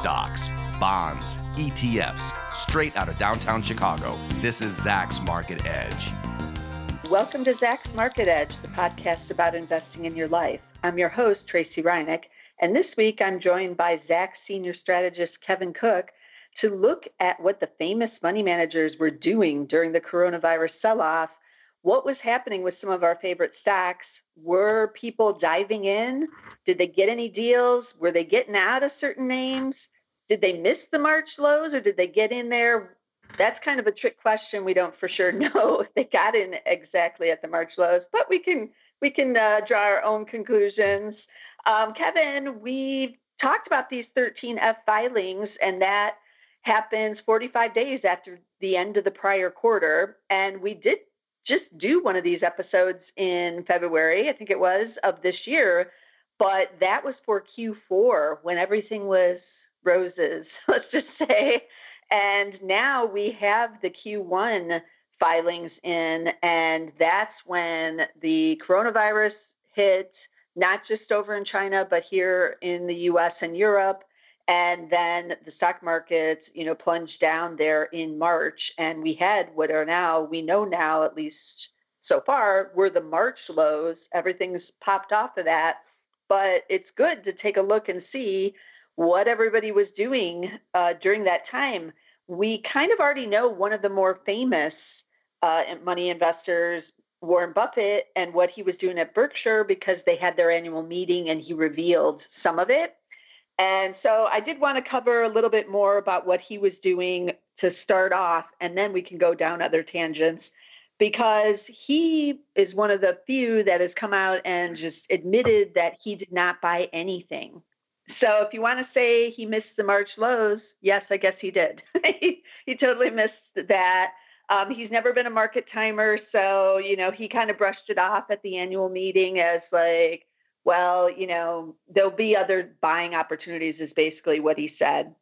stocks, bonds, ETFs, straight out of downtown Chicago. This is Zach's Market Edge. Welcome to Zach's Market Edge, the podcast about investing in your life. I'm your host, Tracy Reinick, and this week I'm joined by Zach's senior strategist, Kevin Cook, to look at what the famous money managers were doing during the coronavirus sell-off, what was happening with some of our favorite stocks. Were people diving in? Did they get any deals? Were they getting out of certain names? Did they miss the March lows or did they get in there? That's kind of a trick question. We don't for sure know if they got in exactly at the March lows, but we can draw our own conclusions. Kevin, we've talked about these 13F filings, and that happens 45 days after the end of the prior quarter. And we did just do one of these episodes in February, I think it was, of this year, but that was for Q4 when everything was roses, let's just say. And now we have the Q1 filings in, and that's when the coronavirus hit, not just over in China, but here in the US and Europe. And then the stock market, plunged down there in March. And we had what are now, we know now, at least so far, were the March lows. Everything's popped off of that. But it's good to take a look and see what everybody was doing during that time. We kind of already know one of the more famous money investors, Warren Buffett, and what he was doing at Berkshire, because they had their annual meeting and he revealed some of it. And so I did want to cover a little bit more about what he was doing to start off, and then we can go down other tangents, because he is one of the few that has come out and just admitted that he did not buy anything. So if you want to say he missed the March lows, yes, I guess he did. He totally missed that. He's never been a market timer. So, he kind of brushed it off at the annual meeting as like, well, there'll be other buying opportunities is basically what he said.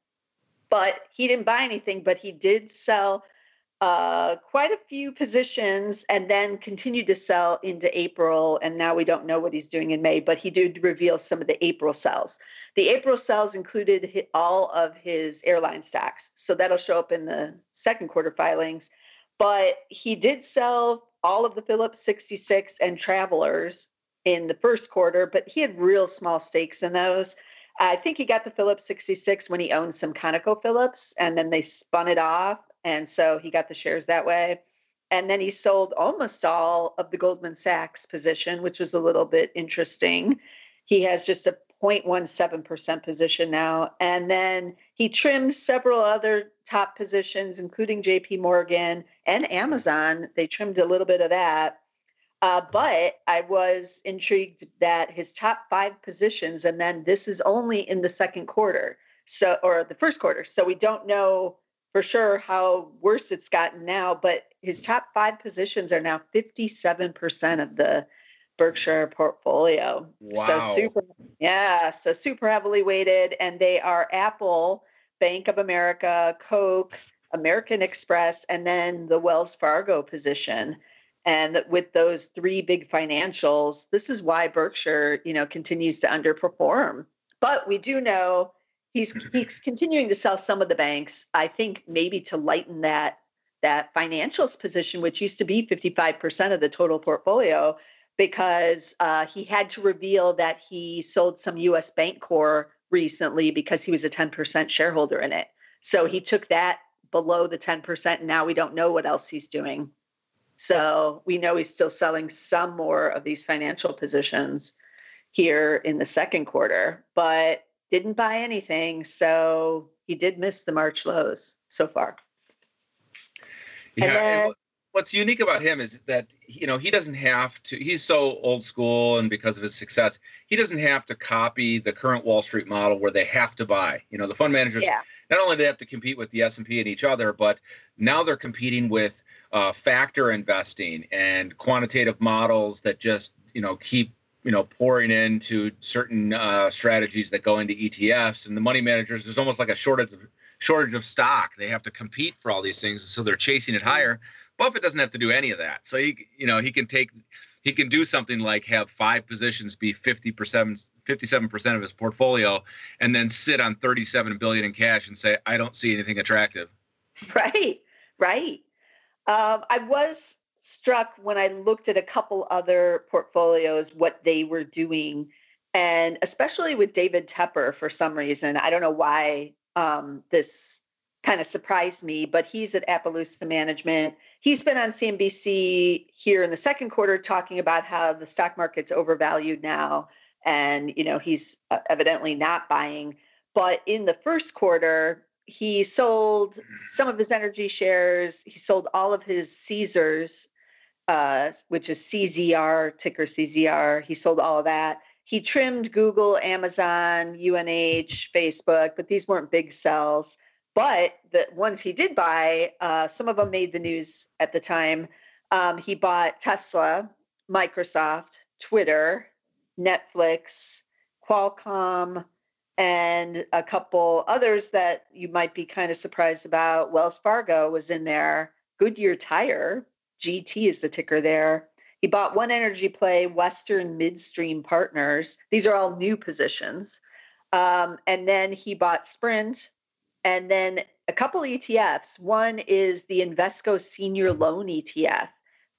But he didn't buy anything, but he did sell quite a few positions and then continued to sell into April. And now we don't know what he's doing in May, but he did reveal some of the April sells. The April sells included all of his airline stocks. So that'll show up in the second quarter filings. But he did sell all of the Phillips 66 and Travelers in the first quarter, but he had real small stakes in those. I think he got the Phillips 66 when he owned some ConocoPhillips, and then they spun it off, and so he got the shares that way. And then he sold almost all of the Goldman Sachs position, which was a little bit interesting. He has just a 0.17% position now. And then he trimmed several other top positions, including JP Morgan and Amazon. They trimmed a little bit of that. But I was intrigued that his top five positions, and then this is only in the second quarter, or the first quarter. So we don't know for sure how worse it's gotten now, but his top five positions are now 57% of the Berkshire portfolio. Wow. So super heavily weighted, and they are Apple, Bank of America, Coke, American Express, and then the Wells Fargo position. And with those three big financials, this is why Berkshire, continues to underperform. But we do know he's continuing to sell some of the banks, I think maybe to lighten that financials position, which used to be 55% of the total portfolio, because he had to reveal that he sold some U.S. Bancorp recently because he was a 10% shareholder in it. So he took that below the 10%, and now we don't know what else he's doing. So we know he's still selling some more of these financial positions here in the second quarter, but didn't buy anything. So he did miss the March lows so far. Yeah. And what's unique about him is that, he doesn't have to, he's so old school, and because of his success, he doesn't have to copy the current Wall Street model where they have to buy. The fund managers, not only do they have to compete with the S&P and each other, but now they're competing with factor investing and quantitative models that just, keep, pouring into certain strategies that go into ETFs. And the money managers, there's almost like a shortage of stock. They have to compete for all these things. So they're chasing it higher. Buffett doesn't have to do any of that. So he can do something like have five positions be 57 57% of his portfolio and then sit on $37 billion in cash and say, I don't see anything attractive. Right, right. I was struck when I looked at a couple other portfolios, what they were doing, and especially with David Tepper for some reason. I don't know why this kind of surprised me, but he's at Appaloosa Management. He's been on CNBC here in the second quarter talking about how the stock market's overvalued now. And, you know, he's evidently not buying. But in the first quarter, he sold some of his energy shares. He sold all of his Caesars, which is CZR, ticker CZR. He sold all of that. He trimmed Google, Amazon, UNH, Facebook, but these weren't big sells. But the ones he did buy, some of them made the news at the time. He bought Tesla, Microsoft, Twitter, Netflix, Qualcomm, and a couple others that you might be kind of surprised about. Wells Fargo was in there. Goodyear Tire, GT is the ticker there. He bought one energy play, Western Midstream Partners. These are all new positions. And then he bought Sprint. And then a couple of ETFs. One is the Invesco Senior Loan ETF.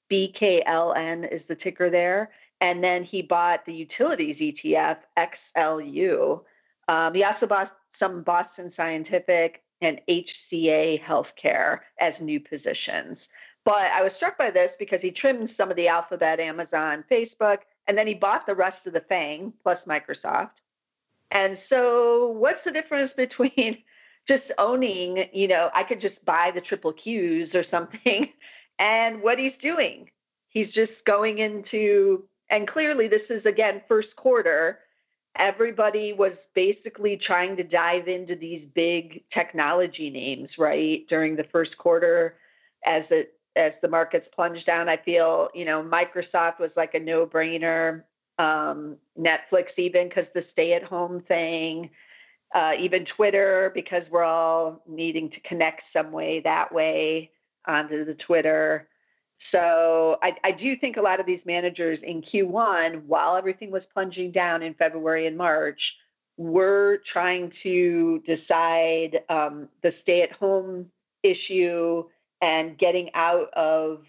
BKLN is the ticker there. And then he bought the Utilities ETF, XLU. He also bought some Boston Scientific and HCA Healthcare as new positions. But I was struck by this because he trimmed some of the Alphabet, Amazon, Facebook, and then he bought the rest of the FANG plus Microsoft. And so what's the difference between just owning, you know, I could just buy the triple Qs or something. And what he's doing, he's just going into, and clearly this is, again, first quarter. Everybody was basically trying to dive into these big technology names, right? During the first quarter, as the markets plunged down, I feel, you know, Microsoft was like a no-brainer. Netflix even, because the stay-at-home thing. Even Twitter, because we're all needing to connect some way that way onto the Twitter. So I do think a lot of these managers in Q1, while everything was plunging down in February and March, were trying to decide the stay-at-home issue and getting out of,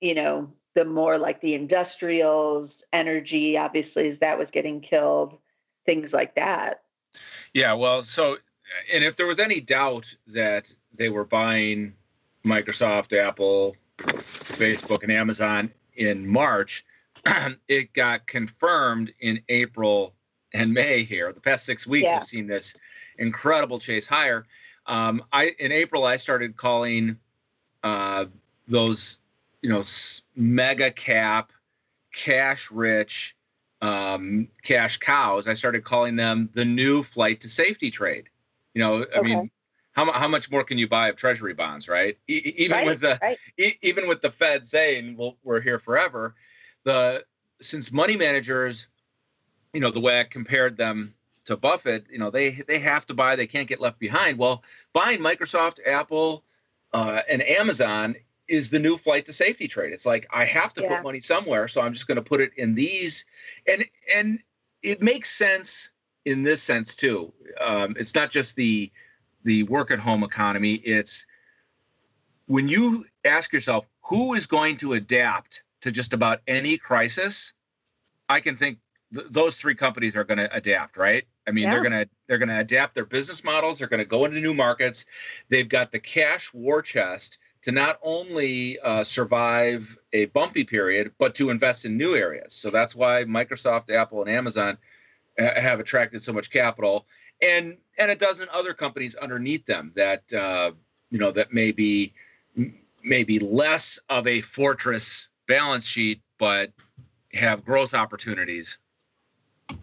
you know, the more like the industrials, energy, obviously, as that was getting killed, things like that. Yeah, well, so, and if there was any doubt that they were buying Microsoft, Apple, Facebook, and Amazon in March, it got confirmed in April and May here. The past 6 weeks, yeah. I've seen this incredible chase higher. In April, I started calling those, you know, mega cap, cash rich, cash cows. I started calling them the new flight to safety trade. You know, I mean, how much more can you buy of treasury bonds, right? Even with the Fed saying, well, we're here forever. Since money managers, you know, the way I compared them to Buffett, you know, they have to buy, they can't get left behind. Well, buying Microsoft, Apple, and Amazon is the new flight to safety trade. It's like, I have to put money somewhere, so I'm just going to put it in these. And it makes sense in this sense, too. It's not just the work-at-home economy. It's when you ask yourself, who is going to adapt to just about any crisis? I can think those three companies are going to adapt, right? I mean, they're going to adapt their business models. They're going to go into new markets. They've got the cash war chest to not only survive a bumpy period, but to invest in new areas. So that's why Microsoft, Apple, and Amazon have attracted so much capital, and a dozen other companies underneath them that you know, that may be less of a fortress balance sheet, but have growth opportunities.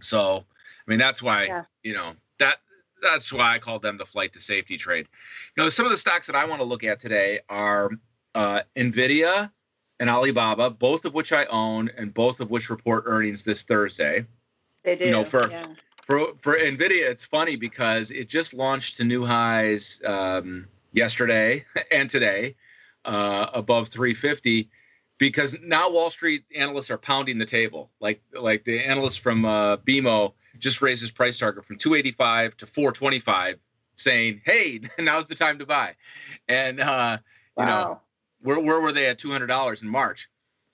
So, I mean, that's why you know that. That's why I call them the flight to safety trade. You know, some of the stocks that I want to look at today are NVIDIA and Alibaba, both of which I own and both of which report earnings this Thursday. They do. You know, for NVIDIA, it's funny because it just launched to new highs yesterday and today, above 350. because now Wall Street analysts are pounding the table. Like the analyst from BMO just raised his price target from 285 to 425, saying, "Hey, now's the time to buy." And wow. You know, where were they at $200 in March?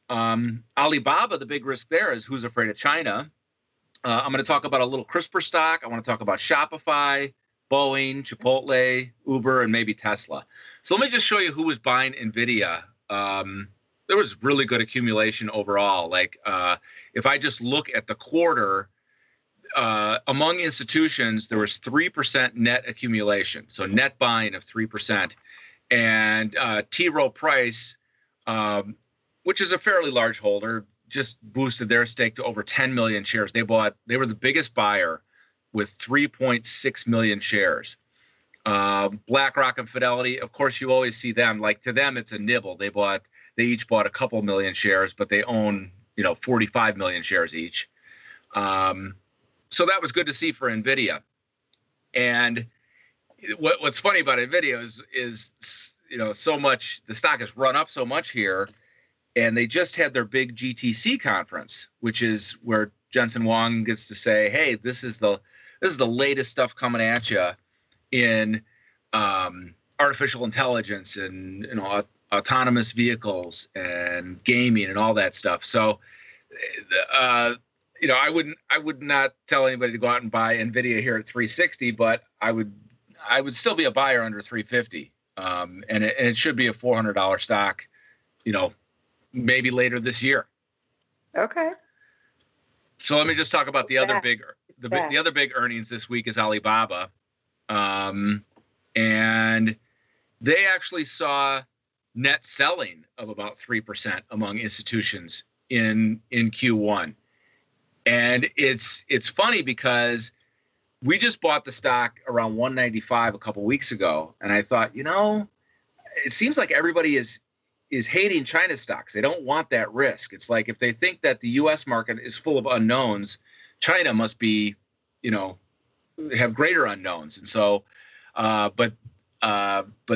Alibaba, the big risk there is who's afraid of China. I'm going to talk about a little CRISPR stock. I want to talk about Shopify, Boeing, Chipotle, Uber, and maybe Tesla. So let me just show you who was buying NVIDIA. There was really good accumulation overall. Like if I just look at the quarter, among institutions, there was 3% net accumulation. So net buying of 3%. And T Rowe Price, which is a fairly large holder, just boosted their stake to over 10 million shares. They were the biggest buyer with 3.6 million shares. BlackRock and Fidelity, of course, you always see them. Like to them, it's a nibble. They each bought a couple million shares, but they own, 45 million shares each. So that was good to see for NVIDIA. And what's funny about NVIDIA is so much, the stock has run up so much here. And they just had their big GTC conference, which is where Jensen Huang gets to say, "Hey, this is the latest stuff coming at you in artificial intelligence and autonomous vehicles and gaming and all that stuff." So, I would not tell anybody to go out and buy NVIDIA here at 360, but I would still be a buyer under 350, and it should be a $400 stock, Maybe later this year. Okay. So let me just talk about the other big earnings this week is Alibaba, and they actually saw net selling of about 3% among institutions in Q1, and it's funny because we just bought the stock around 195 a couple weeks ago, and I thought, it seems like everybody is hating China stocks. They don't want that risk. It's like if they think that the U.S. market is full of unknowns, China must be, have greater unknowns. And so, but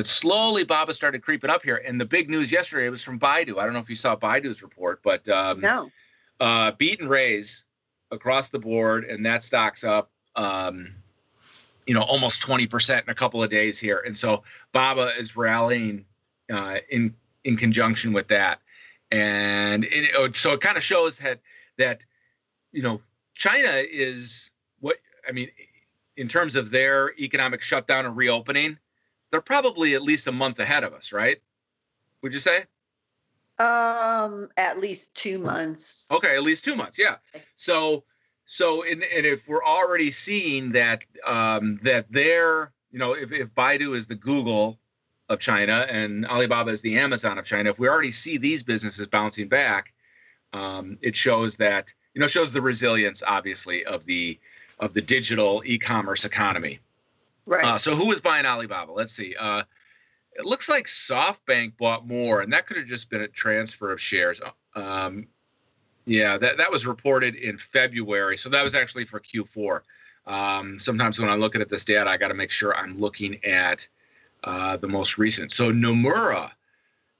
slowly, Baba started creeping up here. And the big news yesterday was from Baidu. I don't know if you saw Baidu's report, but no. Beat and raise across the board, and that stock's up, almost 20% in a couple of days here. And so Baba is rallying in conjunction with that. And so it kind of shows that, China is in terms of their economic shutdown and reopening, they're probably at least a month ahead of us, right? Would you say? At least 2 months. Okay. At least 2 months. Yeah. So, and if we're already seeing that, that they're, if Baidu is the Google of China and Alibaba is the Amazon of China, if we already see these businesses bouncing back, it shows that, shows the resilience, obviously, of the digital e-commerce economy. Right. So who is buying Alibaba? Let's see. It looks like SoftBank bought more, and that could have just been a transfer of shares. That was reported in February. So that was actually for Q4. Sometimes when I'm looking at this data, I got to make sure I'm looking at the most recent. So Nomura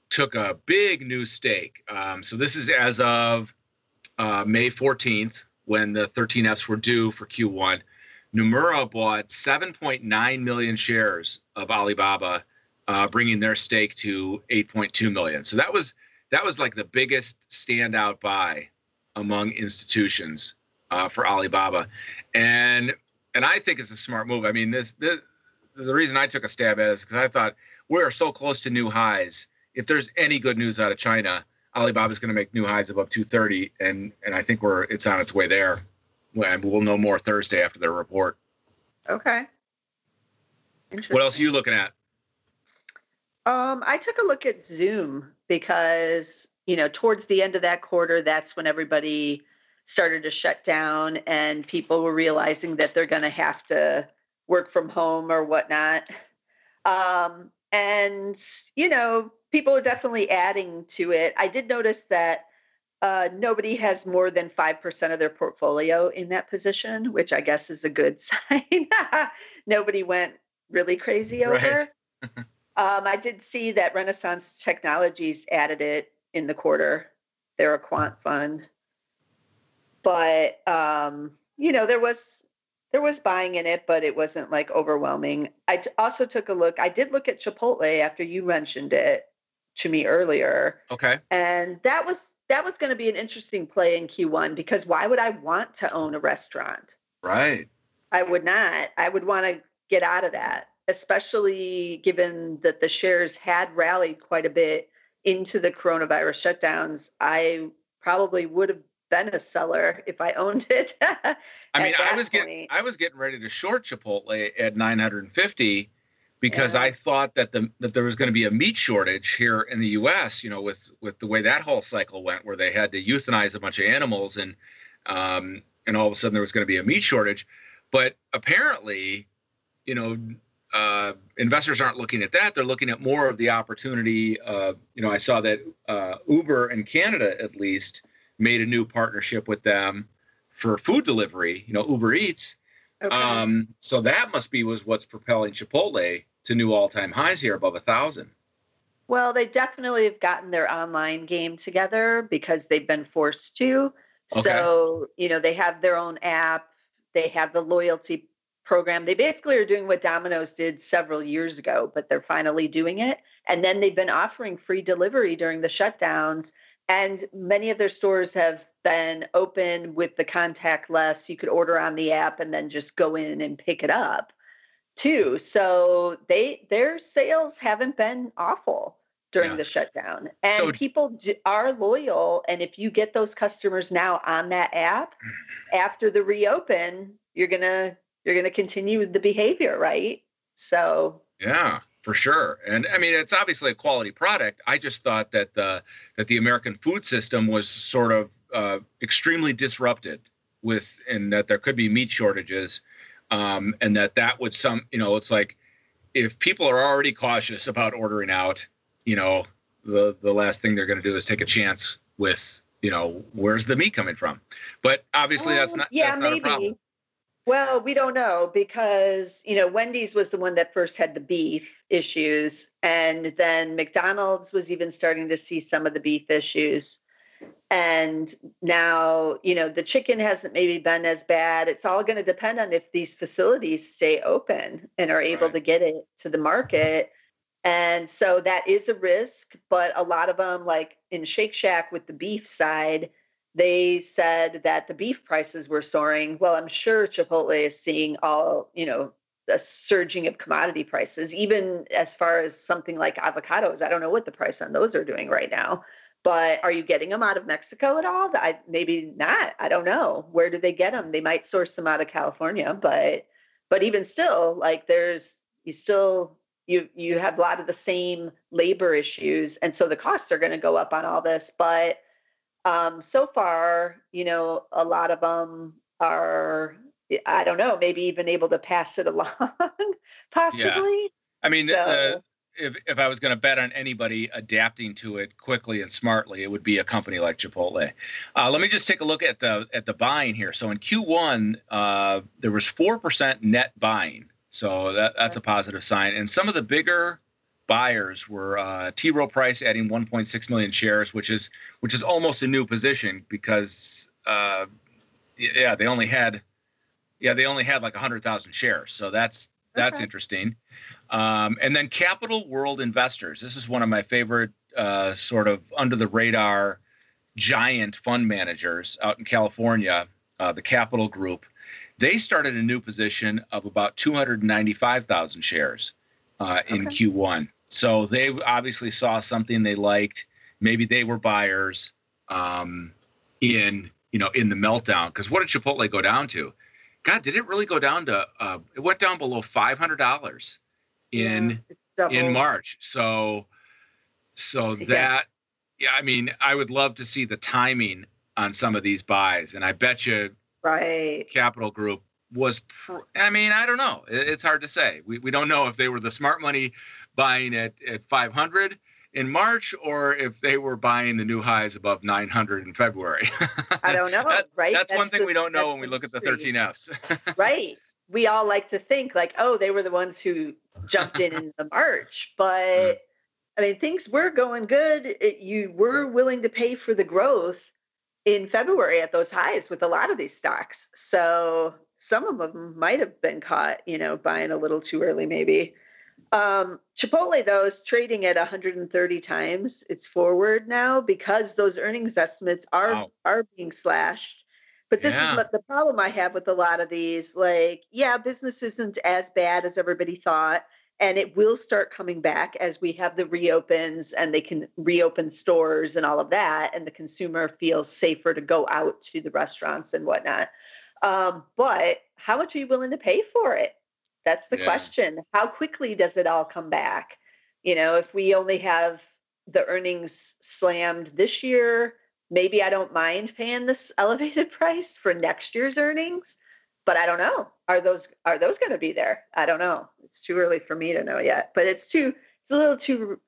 took a big new stake. So this is as of May 14th, when the 13Fs were due for Q1. Nomura bought 7.9 million shares of Alibaba, bringing their stake to 8.2 million. So that was like the biggest standout buy among institutions for Alibaba, and I think it's a smart move. I mean this. The reason I took a stab at it is because I thought we're so close to new highs. If there's any good news out of China, Alibaba's going to make new highs above 230, and I think it's on its way there. We'll know more Thursday after their report. Okay. Interesting. What else are you looking at? I took a look at Zoom because, towards the end of that quarter, that's when everybody started to shut down and people were realizing that they're going to have to work from home or whatnot. People are definitely adding to it. I did notice that nobody has more than 5% of their portfolio in that position, which I guess is a good sign. Nobody went really crazy over. Right. I did see that Renaissance Technologies added it in the quarter. They're a quant fund. But, you know, there was buying in it, but it wasn't like overwhelming. I also took a look. I did look at Chipotle after you mentioned it to me earlier. Okay. And that was going to be an interesting play in Q1, because why would I want to own a restaurant? Right. I would not. I would want to get out of that, especially given that the shares had rallied quite a bit into the coronavirus shutdowns. I probably would have been a seller if I owned it. I mean, I was getting ready to short Chipotle at $950 because I thought that there was going to be a meat shortage here in the U.S. You know, with the way that whole cycle went, where they had to euthanize a bunch of animals, and all of a sudden there was going to be a meat shortage. But apparently, you know, investors aren't looking at that. They're looking at more of the opportunity. You know, I saw that Uber in Canada, at least, made a new partnership with them for food delivery, you know, Uber Eats. Okay. So that was what's propelling Chipotle to new all-time highs here above 1,000. Well, they definitely have gotten their online game together because they've been forced to. Okay. So, you know, they have their own app. They have the loyalty program. They basically are doing what Domino's did several years ago, but they're finally doing it. And then they've been offering free delivery during the shutdowns. And many of their stores have been open with the contactless. You could order on the app and then just go in and pick it up too. So their sales haven't been awful during the shutdown. And so, people are loyal. And if you get those customers now on that app, after the reopen, you're gonna continue the behavior, right? So yeah. For sure. And I mean, it's obviously a quality product. I just thought that the American food system was sort of extremely disrupted and that there could be meat shortages, and that would you know, it's like if people are already cautious about ordering out, you know, the last thing they're going to do is take a chance with, you know, where's the meat coming from? But obviously that's not a problem. Well, we don't know because, you know, Wendy's was the one that first had the beef issues. And then McDonald's was even starting to see some of the beef issues. And now, you know, the chicken hasn't maybe been as bad. It's all going to depend on if these facilities stay open and are able to get it to the market. And so that is a risk. But a lot of them, like in Shake Shack with the beef side, they said that the beef prices were soaring. Well, I'm sure Chipotle is seeing you know, a surging of commodity prices, even as far as something like avocados. I don't know what the price on those are doing right now, but are you getting them out of Mexico at all? Maybe not. I don't know. Where do they get them? They might source them out of California, but even still, like you have a lot of the same labor issues. And so the costs are going to go up on all this, but so far, you know, a lot of them are, I don't know, maybe even able to pass it along, possibly. Yeah. I mean, so, if I was going to bet on anybody adapting to it quickly and smartly, it would be a company like Chipotle. Let me just take a look at the buying here. So in Q1, there was 4% net buying. So that's a positive sign. And some of the bigger buyers were T Rowe Price adding 1.6 million shares, which is almost a new position because they only had like 100,000 shares, so that's interesting. And then Capital World Investors. This is one of my favorite sort of under the radar giant fund managers out in California, the Capital Group. They started a new position of about 295,000 shares in Q1. So they obviously saw something they liked. Maybe they were buyers in the meltdown. Because what did Chipotle go down to? God, did it really go down to? It went down below $500 in March. So that, I mean, I would love to see the timing on some of these buys, and I bet you, Capital Group was, I mean, I don't know. It's hard to say. We don't know if they were the smart money buying at 500 in March or if they were buying the new highs above 900 in February. I don't know, right? That's one thing we don't know when we look at the 13 Fs. Right. We all like to think like, oh, they were the ones who jumped in the March. But I mean, things were going good. You were willing to pay for the growth in February at those highs with a lot of these stocks. So some of them might have been caught, you know, buying a little too early maybe. Chipotle, though, is trading at 130 times its forward now because those earnings estimates are being slashed. But this is what the problem I have with a lot of these. Like, yeah, business isn't as bad as everybody thought, and it will start coming back as we have the reopens and they can reopen stores and all of that, and the consumer feels safer to go out to the restaurants and whatnot. But how much are you willing to pay for it? That's the question. How quickly does it all come back? You know, if we only have the earnings slammed this year, maybe I don't mind paying this elevated price for next year's earnings, but I don't know. Are those going to be there? I don't know. It's too early for me to know yet, but it's a little too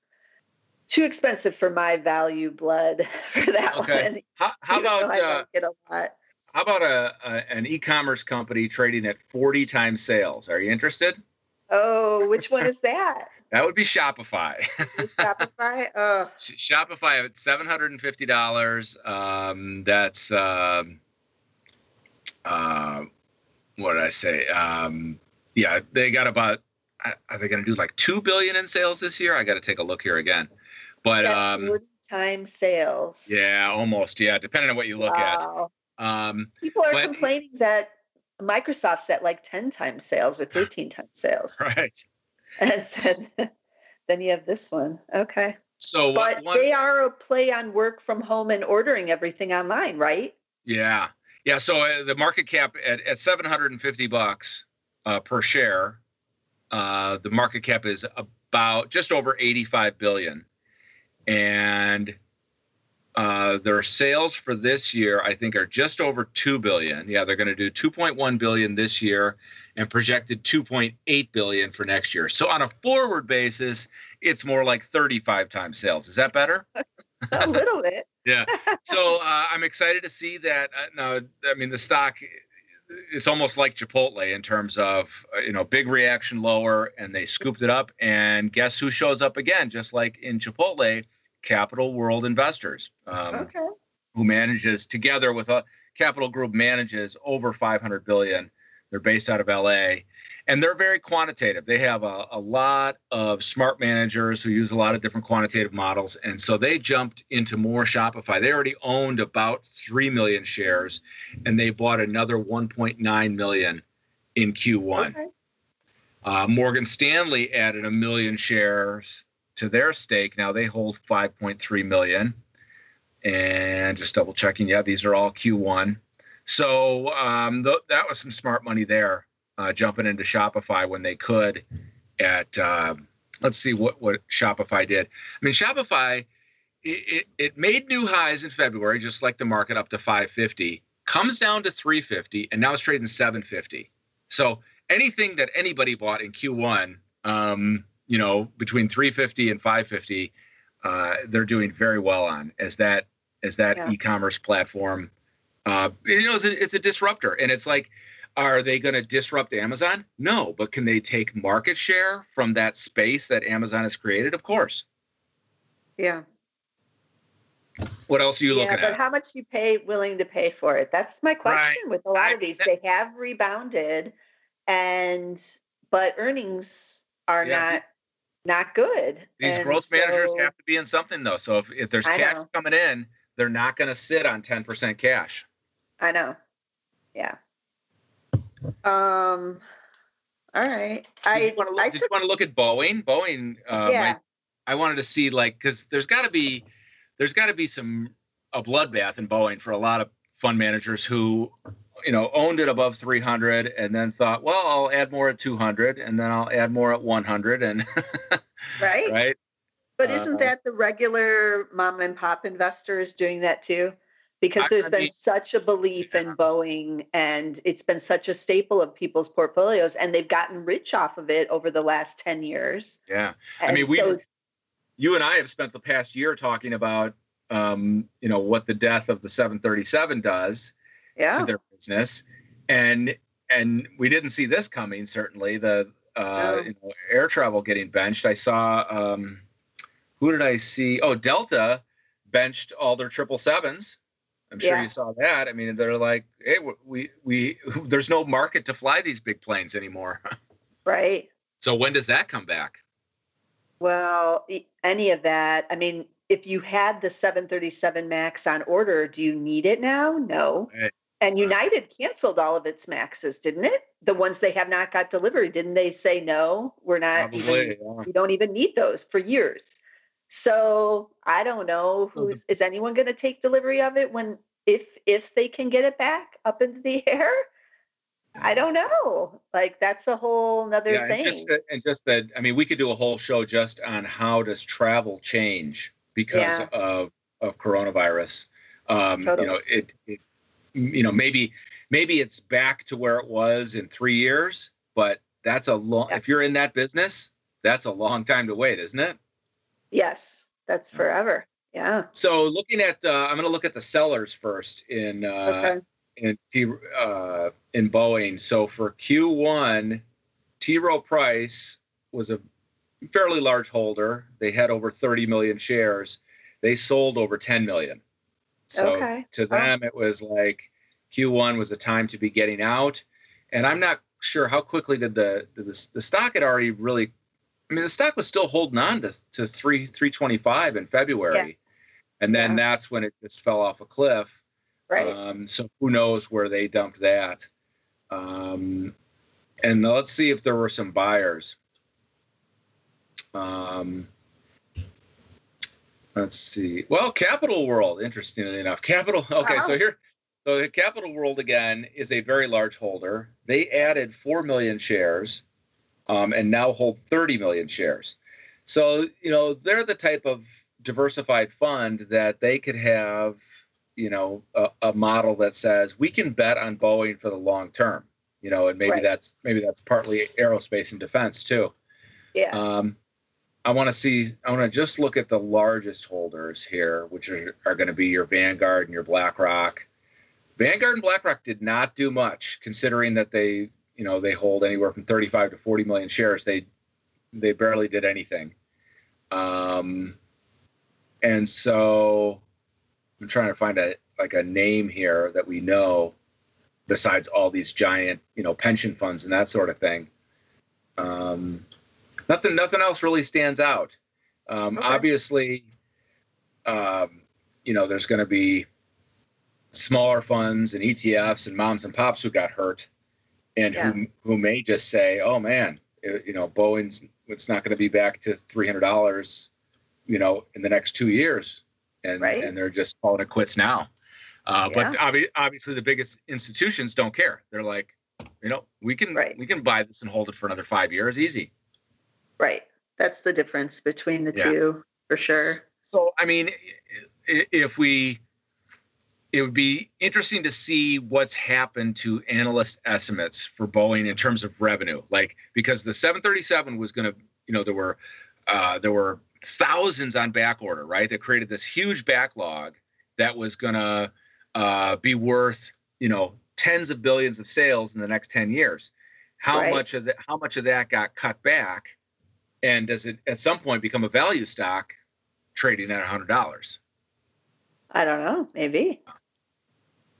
expensive for my value blood for that one. How about, get a lot. How about an e-commerce company trading at 40 times sales? Are you interested? Oh, which one is that? That would be Shopify. Shopify? Oh. Shopify at $750. That's, what did I say? Yeah, they got about, are they going to do like $2 billion in sales this year? I got to take a look here again. But 40 times sales. Yeah, almost. Yeah, depending on what you look at. People are complaining that Microsoft's at like 10 times sales or 13 times sales. Right. And said, then you have this one. Okay. So but they are a play on work from home and ordering everything online, right? Yeah. Yeah. So the market cap at $750 per share, the market cap is about just over 85 billion. And their sales for this year, I think, are just over $2 billion. Yeah, they're going to do $2.1 billion this year and projected $2.8 billion for next year. So on a forward basis, it's more like 35 times sales. Is that better? A little bit. Yeah. So I'm excited to see that. Now, I mean, the stock is almost like Chipotle in terms of, you know, big reaction lower, and they scooped it up. And guess who shows up again, just like in Chipotle? Capital World Investors, who manages together with a Capital Group, manages over 500 billion. They're based out of LA, and they're very quantitative. They have a lot of smart managers who use a lot of different quantitative models. And so they jumped into more Shopify. They already owned about 3 million shares, and they bought another 1.9 million in Q1. Okay. Morgan Stanley added 1 million shares to their stake. Now they hold 5.3 million. And just double checking, yeah, these are all Q1. So that was some smart money there, jumping into Shopify when they could at, let's see what Shopify did. I mean, Shopify, it made new highs in February, just like the market, up to 550, comes down to 350, and now it's trading 750. So anything that anybody bought in Q1, you know, between 350 and 550, they're doing very well on as that e-commerce platform. You know, it's a disruptor, and it's like, are they going to disrupt Amazon? No, but can they take market share from that space that Amazon has created? Of course. Yeah. What else are you looking at? But how much you willing to pay for it? That's my question with a lot of these. They have rebounded, but earnings are not good. These growth managers have to be in something, though. So if there's cash coming in, they're not going to sit on 10% cash. I know. Yeah. All right. Did you want to look at Boeing? Boeing. I wanted to see, like, because there's got to be a bloodbath in Boeing for a lot of fund managers who, you know, owned it above 300 and then thought, well, I'll add more at 200 and then I'll add more at 100 and right. But isn't that the regular mom and pop investors doing that too? Because there's been such a belief in Boeing, and it's been such a staple of people's portfolios, and they've gotten rich off of it over the last 10 years. Yeah. And I mean, you and I have spent the past year talking about, you know, what the death of the 737 does to their business, and we didn't see this coming. Certainly, the air travel getting benched. I saw Who did I see? Oh, Delta benched all their 777s. I'm sure you saw that. I mean, they're like, hey, we there's no market to fly these big planes anymore. Right. So when does that come back? Well, any of that. I mean, if you had the 737 MAX on order, do you need it now? No. Right. And United canceled all of its MAXs, didn't it? The ones they have not got delivered, didn't they say, no, we're not, we don't even need those for years. So I don't know, is anyone going to take delivery of it when, if they can get it back up into the air? I don't know. Like, that's a whole nother thing. And just that, I mean, we could do a whole show just on how does travel change because of coronavirus. Totally. You know, it you know, maybe it's back to where it was in 3 years, but that's a long, if you're in that business, that's a long time to wait, isn't it? Yes, that's forever. Yeah. So looking at, I'm going to look at the sellers first in Boeing. So for Q1, T Rowe Price was a fairly large holder. They had over 30 million shares. They sold over 10 million. So to them, it was like Q1 was the time to be getting out. And I'm not sure how quickly did the stock had already really, I mean, the stock was still holding on to 325 in February. Yeah. And then that's when it just fell off a cliff. Right. So who knows where they dumped that. And let's see if there were some buyers. Let's see. Well, Capital World, interestingly enough. So Capital World, again, is a very large holder. They added 4 million shares and now hold 30 million shares. So, you know, they're the type of diversified fund that they could have, you know, a model that says we can bet on Boeing for the long term, you know, and maybe that's partly aerospace and defense, too. Yeah. I want to just look at the largest holders here, which are going to be your Vanguard and your BlackRock. Vanguard and BlackRock did not do much, considering that they, you know, they hold anywhere from 35 to 40 million shares. They barely did anything. And so I'm trying to find a name here that we know besides all these giant, you know, pension funds and that sort of thing. Nothing else really stands out. Obviously, you know, there's going to be smaller funds and ETFs and moms and pops who got hurt and who may just say, oh, man, you know, Boeing's, it's not going to be back to $300, you know, in the next 2 years. And they're just calling it quits now. But obviously the biggest institutions don't care. They're like, you know, we can buy this and hold it for another 5 years. Easy. Right. That's the difference between the two, for sure. So, I mean, it would be interesting to see what's happened to analyst estimates for Boeing in terms of revenue. Like, because the 737 was going to, you know, there were thousands on back order, right? That created this huge backlog that was going to be worth, you know, tens of billions of sales in the next 10 years. How much of that got cut back? And does it at some point become a value stock trading at $100? I don't know. Maybe.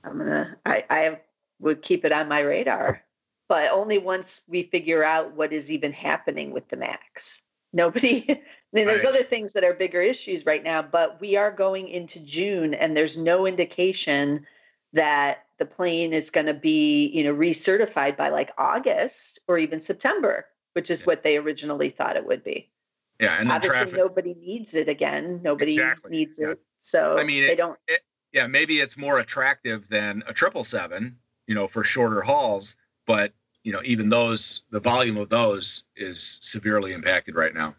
I would keep it on my radar, but only once we figure out what is even happening with the MAX. I mean, there's other things that are bigger issues right now, but we are going into June and there's no indication that the plane is going to be, you know, recertified by like August or even September. Which is what they originally thought it would be. Yeah, and then obviously nobody needs it again. Nobody needs it, so I mean, they don't. Maybe it's more attractive than a 777, you know, for shorter hauls. But you know, even those, the volume of those is severely impacted right now.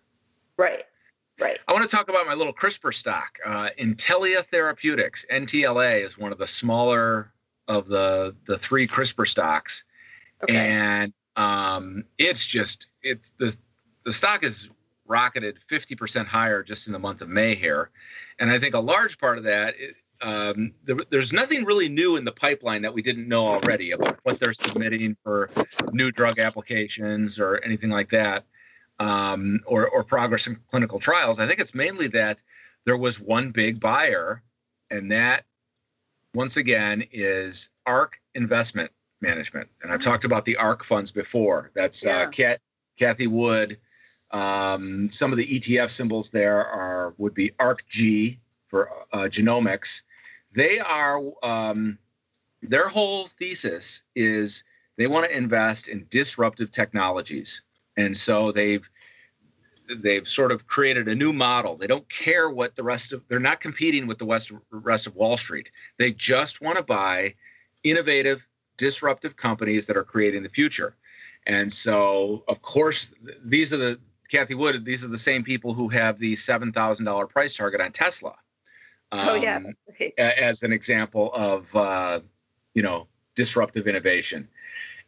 Right. I want to talk about my little CRISPR stock, Intellia Therapeutics. NTLA is one of the smaller of the three CRISPR stocks, and the stock is rocketed 50% higher just in the month of May here. And I think a large part of that, there's nothing really new in the pipeline that we didn't know already about what they're submitting for new drug applications or anything like that. or progress in clinical trials. I think it's mainly that there was one big buyer, and that, once again, is ARK Investment Management. And I've talked about the ARK funds before. That's Kathy Wood. Some of the ETF symbols there would be ARKG for genomics. They are their whole thesis is they want to invest in disruptive technologies, and so they've sort of created a new model. They don't care what the rest of they're not competing with the rest of Wall Street. They just want to buy innovative, disruptive companies that are creating the future. And so, of course, these are the Kathy Wood. These are the same people who have the $7,000 price target on Tesla, as an example of disruptive innovation.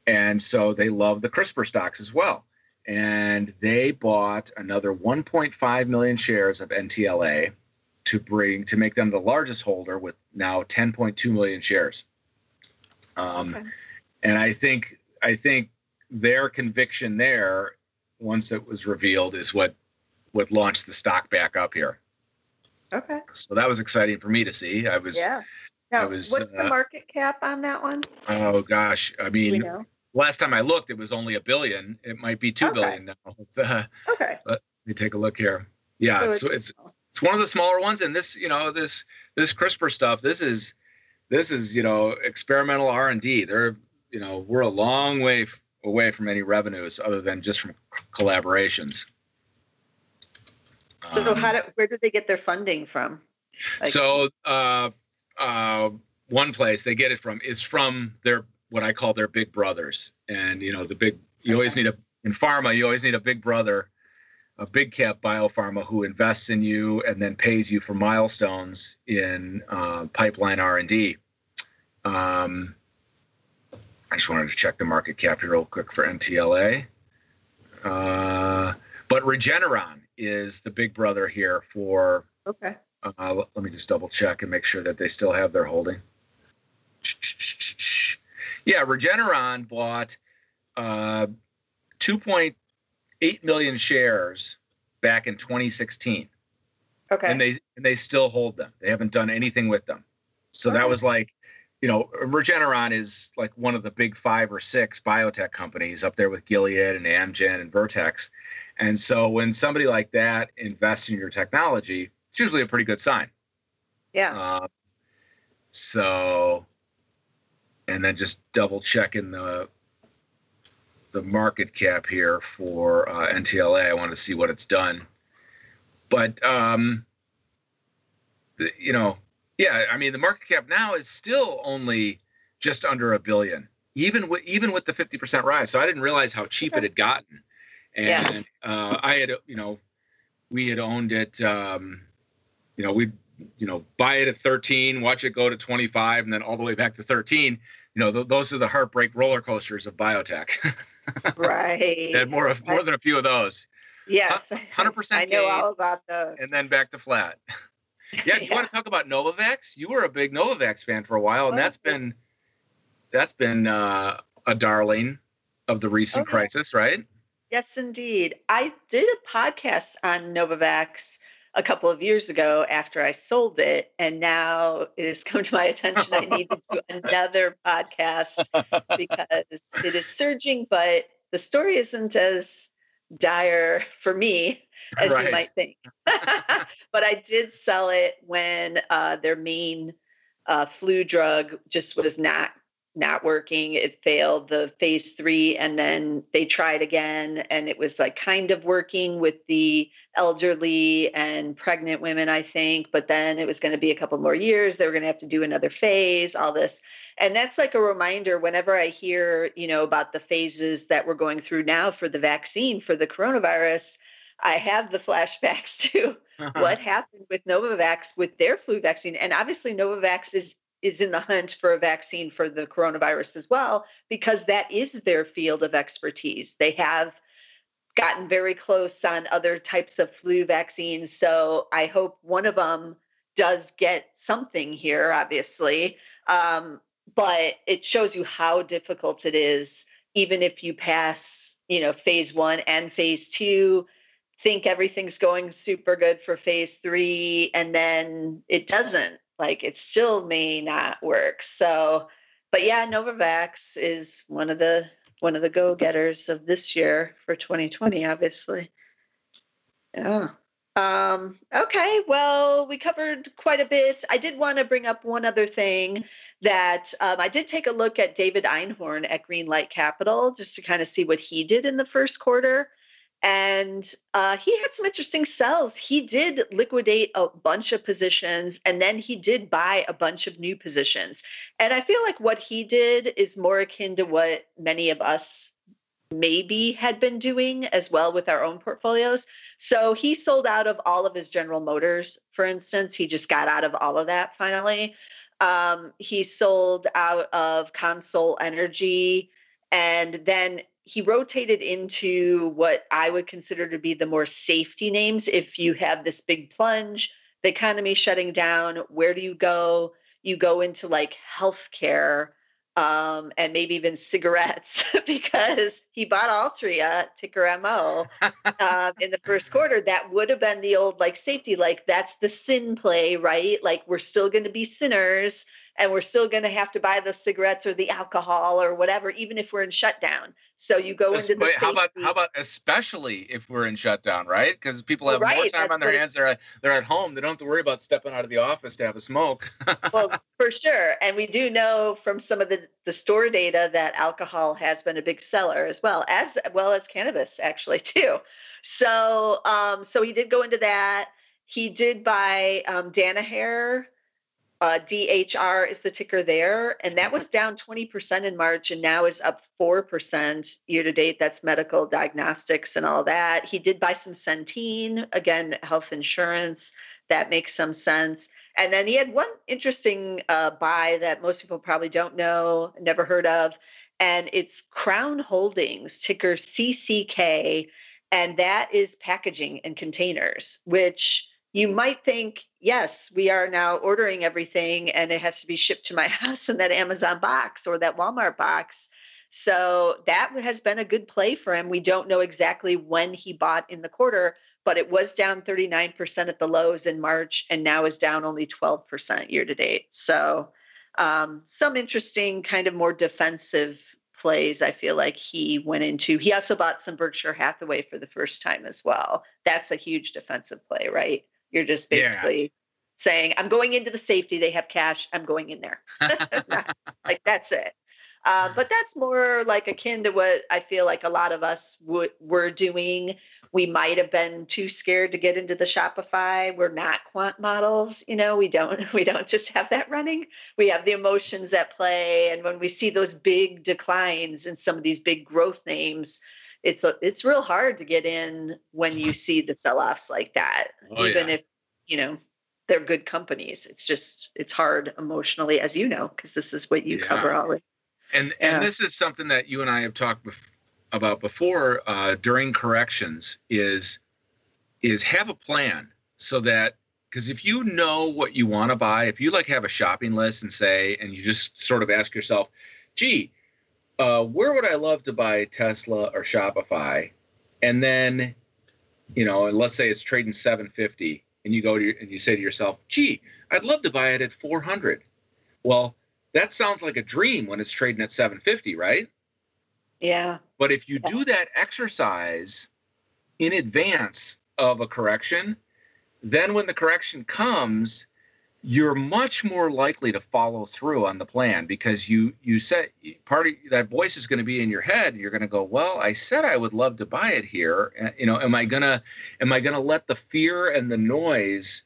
And so they love the CRISPR stocks as well. And they bought another 1.5 million shares of NTLA to make them the largest holder with now 10.2 million shares. And I think their conviction there, once it was revealed, is what launched the stock back up here. Okay. So that was exciting for me to see. What's the market cap on that one? Oh gosh, I mean, last time I looked, it was only $1 billion. It might be $2 billion now. Okay. Let me take a look here. Yeah, so it's one of the smaller ones, and this this CRISPR stuff. This is experimental R&D. They're we're a long way away from any revenues other than just from collaborations. So where did they get their funding from? One place they get it from is from their, what I call their big brothers. And, you always need a big brother, a big cap biopharma who invests in you and then pays you for milestones in pipeline R&D. I just wanted to check the market cap here real quick for NTLA. But Regeneron is the big brother here for... Okay. Let me just double check and make sure that they still have their holding. Yeah, Regeneron bought 2.8 million shares back in 2016. Okay. And they still hold them. They haven't done anything with them. So that was like, Regeneron is like one of the big 5 or 6 biotech companies up there with Gilead and Amgen and Vertex. And so when somebody like that invests in your technology, it's usually a pretty good sign. Yeah. And then just double checking the market cap here for NTLA. I want to see what it's done. But, the market cap now is still only just under $1 billion, even with the 50% rise. So I didn't realize how cheap it had gotten. And we had owned it, we'd buy it at 13, watch it go to 25, and then all the way back to 13. Those are the heartbreak roller coasters of biotech. Right. And more than a few of those. Yes. 100% gain. I know all about those. And then back to flat. You want to talk about Novavax? You were a big Novavax fan for a while, and that's been a darling of the recent crisis, right? Yes, indeed. I did a podcast on Novavax a couple of years ago after I sold it, and now it has come to my attention I need to do another podcast because it is surging, but the story isn't as dire for me as you might think. But I did sell it when their main flu drug just was not working. It failed the phase 3, and then they tried again, and it was like kind of working with the elderly and pregnant women, I think, but then it was going to be a couple more years. They were going to have to do another phase, all this. And that's like a reminder whenever I hear, about the phases that we're going through now for the vaccine for the coronavirus, I have the flashbacks to what happened with Novavax with their flu vaccine. And obviously Novavax is in the hunt for a vaccine for the coronavirus as well, because that is their field of expertise. They have gotten very close on other types of flu vaccines. So I hope one of them does get something here, obviously. But it shows you how difficult it is, even if you pass you know, phase one and phase two, think everything's going super good for phase three, and then it doesn't. Like, it still may not work. So, but yeah, Novavax is one of the go-getters of this year for 2020, obviously. Yeah. Okay. Well, we covered quite a bit. I did want to bring up one other thing that I did take a look at David Einhorn at Greenlight Capital just to kind of see what he did in the first quarter. And he had some interesting sells. He did liquidate a bunch of positions, and then he did buy a bunch of new positions. And I feel like what he did is more akin to what many of us maybe had been doing as well with our own portfolios. So he sold out of all of his General Motors, for instance. He just got out of all of that finally. He sold out of Consol Energy, and then he rotated into what I would consider to be the more safety names. If you have this big plunge, the economy shutting down, where do you go? You go into like healthcare, and maybe even cigarettes, because he bought Altria, ticker MO, in the first quarter. That would have been the old like safety, like that's the sin play, right? Like, we're still going to be sinners, and we're still going to have to buy those cigarettes or the alcohol or whatever, even if we're in shutdown. So you go into the safety. How about especially if we're in shutdown, right? Because people have more time on their hands. They're at home. They don't have to worry about stepping out of the office to have a smoke. Well, for sure. And we do know from some of the store data that alcohol has been a big seller as well as cannabis, actually, too. So so he did go into that. He did buy Danaher. DHR is the ticker there. And that was down 20% in March and now is up 4% year to date. That's medical diagnostics and all that. He did buy some Centene, again, health insurance. That makes some sense. And then he had one interesting buy that most people probably don't know, never heard of. And it's Crown Holdings, ticker CCK. And that is packaging and containers, which you might think, yes, we are now ordering everything and it has to be shipped to my house in that Amazon box or that Walmart box. So that has been a good play for him. We don't know exactly when he bought in the quarter, but it was down 39% at the lows in March and now is down only 12% year to date. So some interesting kind of more defensive plays I feel like he went into. He also bought some Berkshire Hathaway for the first time as well. That's a huge defensive play, right? You're just basically saying, I'm going into the safety. They have cash. I'm going in there. Like, that's it. But that's more like akin to what I feel like a lot of us were doing. We might have been too scared to get into the Shopify. We're not quant models. You know, we don't just have that running. We have the emotions at play. And when we see those big declines in some of these big growth names, it's real hard to get in when you see the sell-offs like that, if, you know, they're good companies. It's hard emotionally, as you know, because this is what you cover always. And this is something that you and I have talked about before during corrections is have a plan, so that, because if you know what you want to buy, if you like have a shopping list and you just sort of ask yourself, gee, where would I love to buy Tesla or Shopify? And then, you know, and let's say it's trading $750 and you go and you say to yourself, gee, I'd love to buy it at $400. Well, that sounds like a dream when it's trading at $750, right? Yeah. But if you do that exercise in advance of a correction, then when the correction comes, you're much more likely to follow through on the plan, because you said, part of that voice is going to be in your head. You're going to go, well, I said I would love to buy it here. You know, am I going to let the fear and the noise,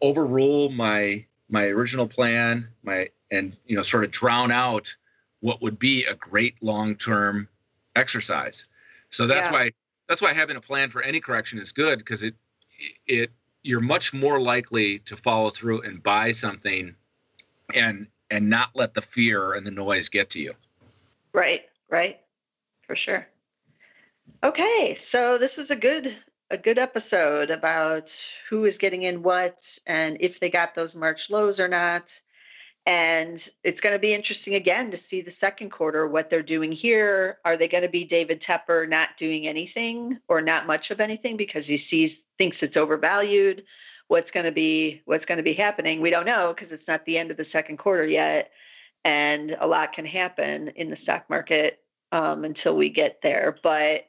overrule my original plan, sort of drown out what would be a great long-term exercise. So that's why having a plan for any correction is good, because you're much more likely to follow through and buy something and not let the fear and the noise get to you. Right. For sure. Okay. So this was a good episode about who is getting in what and if they got those March lows or not. And it's going to be interesting again to see the second quarter, what they're doing here. Are they going to be David Tepper not doing anything or not much of anything because he thinks it's overvalued? What's going to be happening? We don't know because it's not the end of the second quarter yet. And a lot can happen in the stock market until we get there. But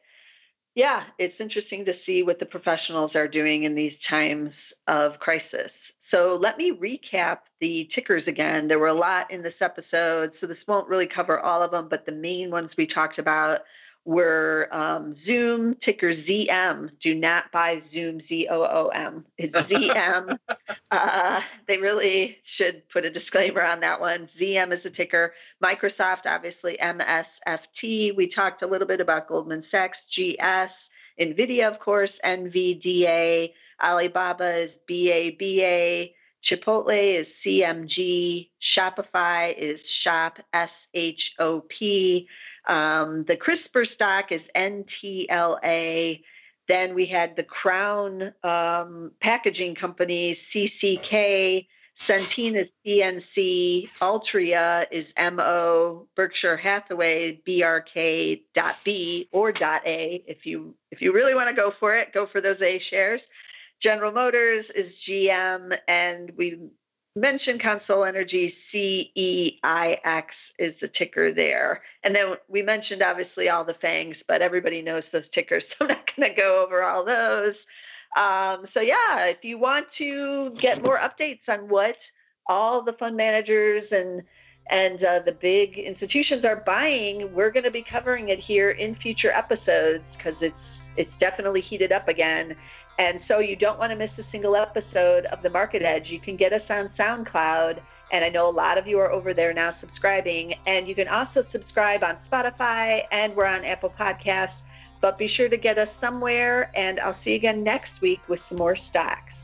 yeah, it's interesting to see what the professionals are doing in these times of crisis. So let me recap the tickers again. There were a lot in this episode, so this won't really cover all of them, but the main ones we talked about were Zoom, ticker ZM. Do not buy Zoom, ZOOM. It's ZM. They really should put a disclaimer on that one. ZM is the ticker. Microsoft, obviously, MSFT. We talked a little bit about Goldman Sachs, GS. NVIDIA, of course, NVDA. Alibaba is BABA. Chipotle is CMG. Shopify is SHOP, SHOP. The CRISPR stock is NTLA. Then we had the Crown Packaging Company, CCK. Centene is CNC. Altria is MO. Berkshire Hathaway, BRK.B or .A. If you really want to go for it, go for those A shares. General Motors is GM, and we mentioned Consol Energy, CEIX is the ticker there. And then we mentioned, obviously, all the FANGs, but everybody knows those tickers, so I'm not going to go over all those. So yeah, if you want to get more updates on what all the fund managers and the big institutions are buying, we're going to be covering it here in future episodes because it's definitely heated up again. And so you don't want to miss a single episode of The Market Edge. You can get us on SoundCloud. And I know a lot of you are over there now subscribing. And you can also subscribe on Spotify, and we're on Apple Podcasts. But be sure to get us somewhere. And I'll see you again next week with some more stocks.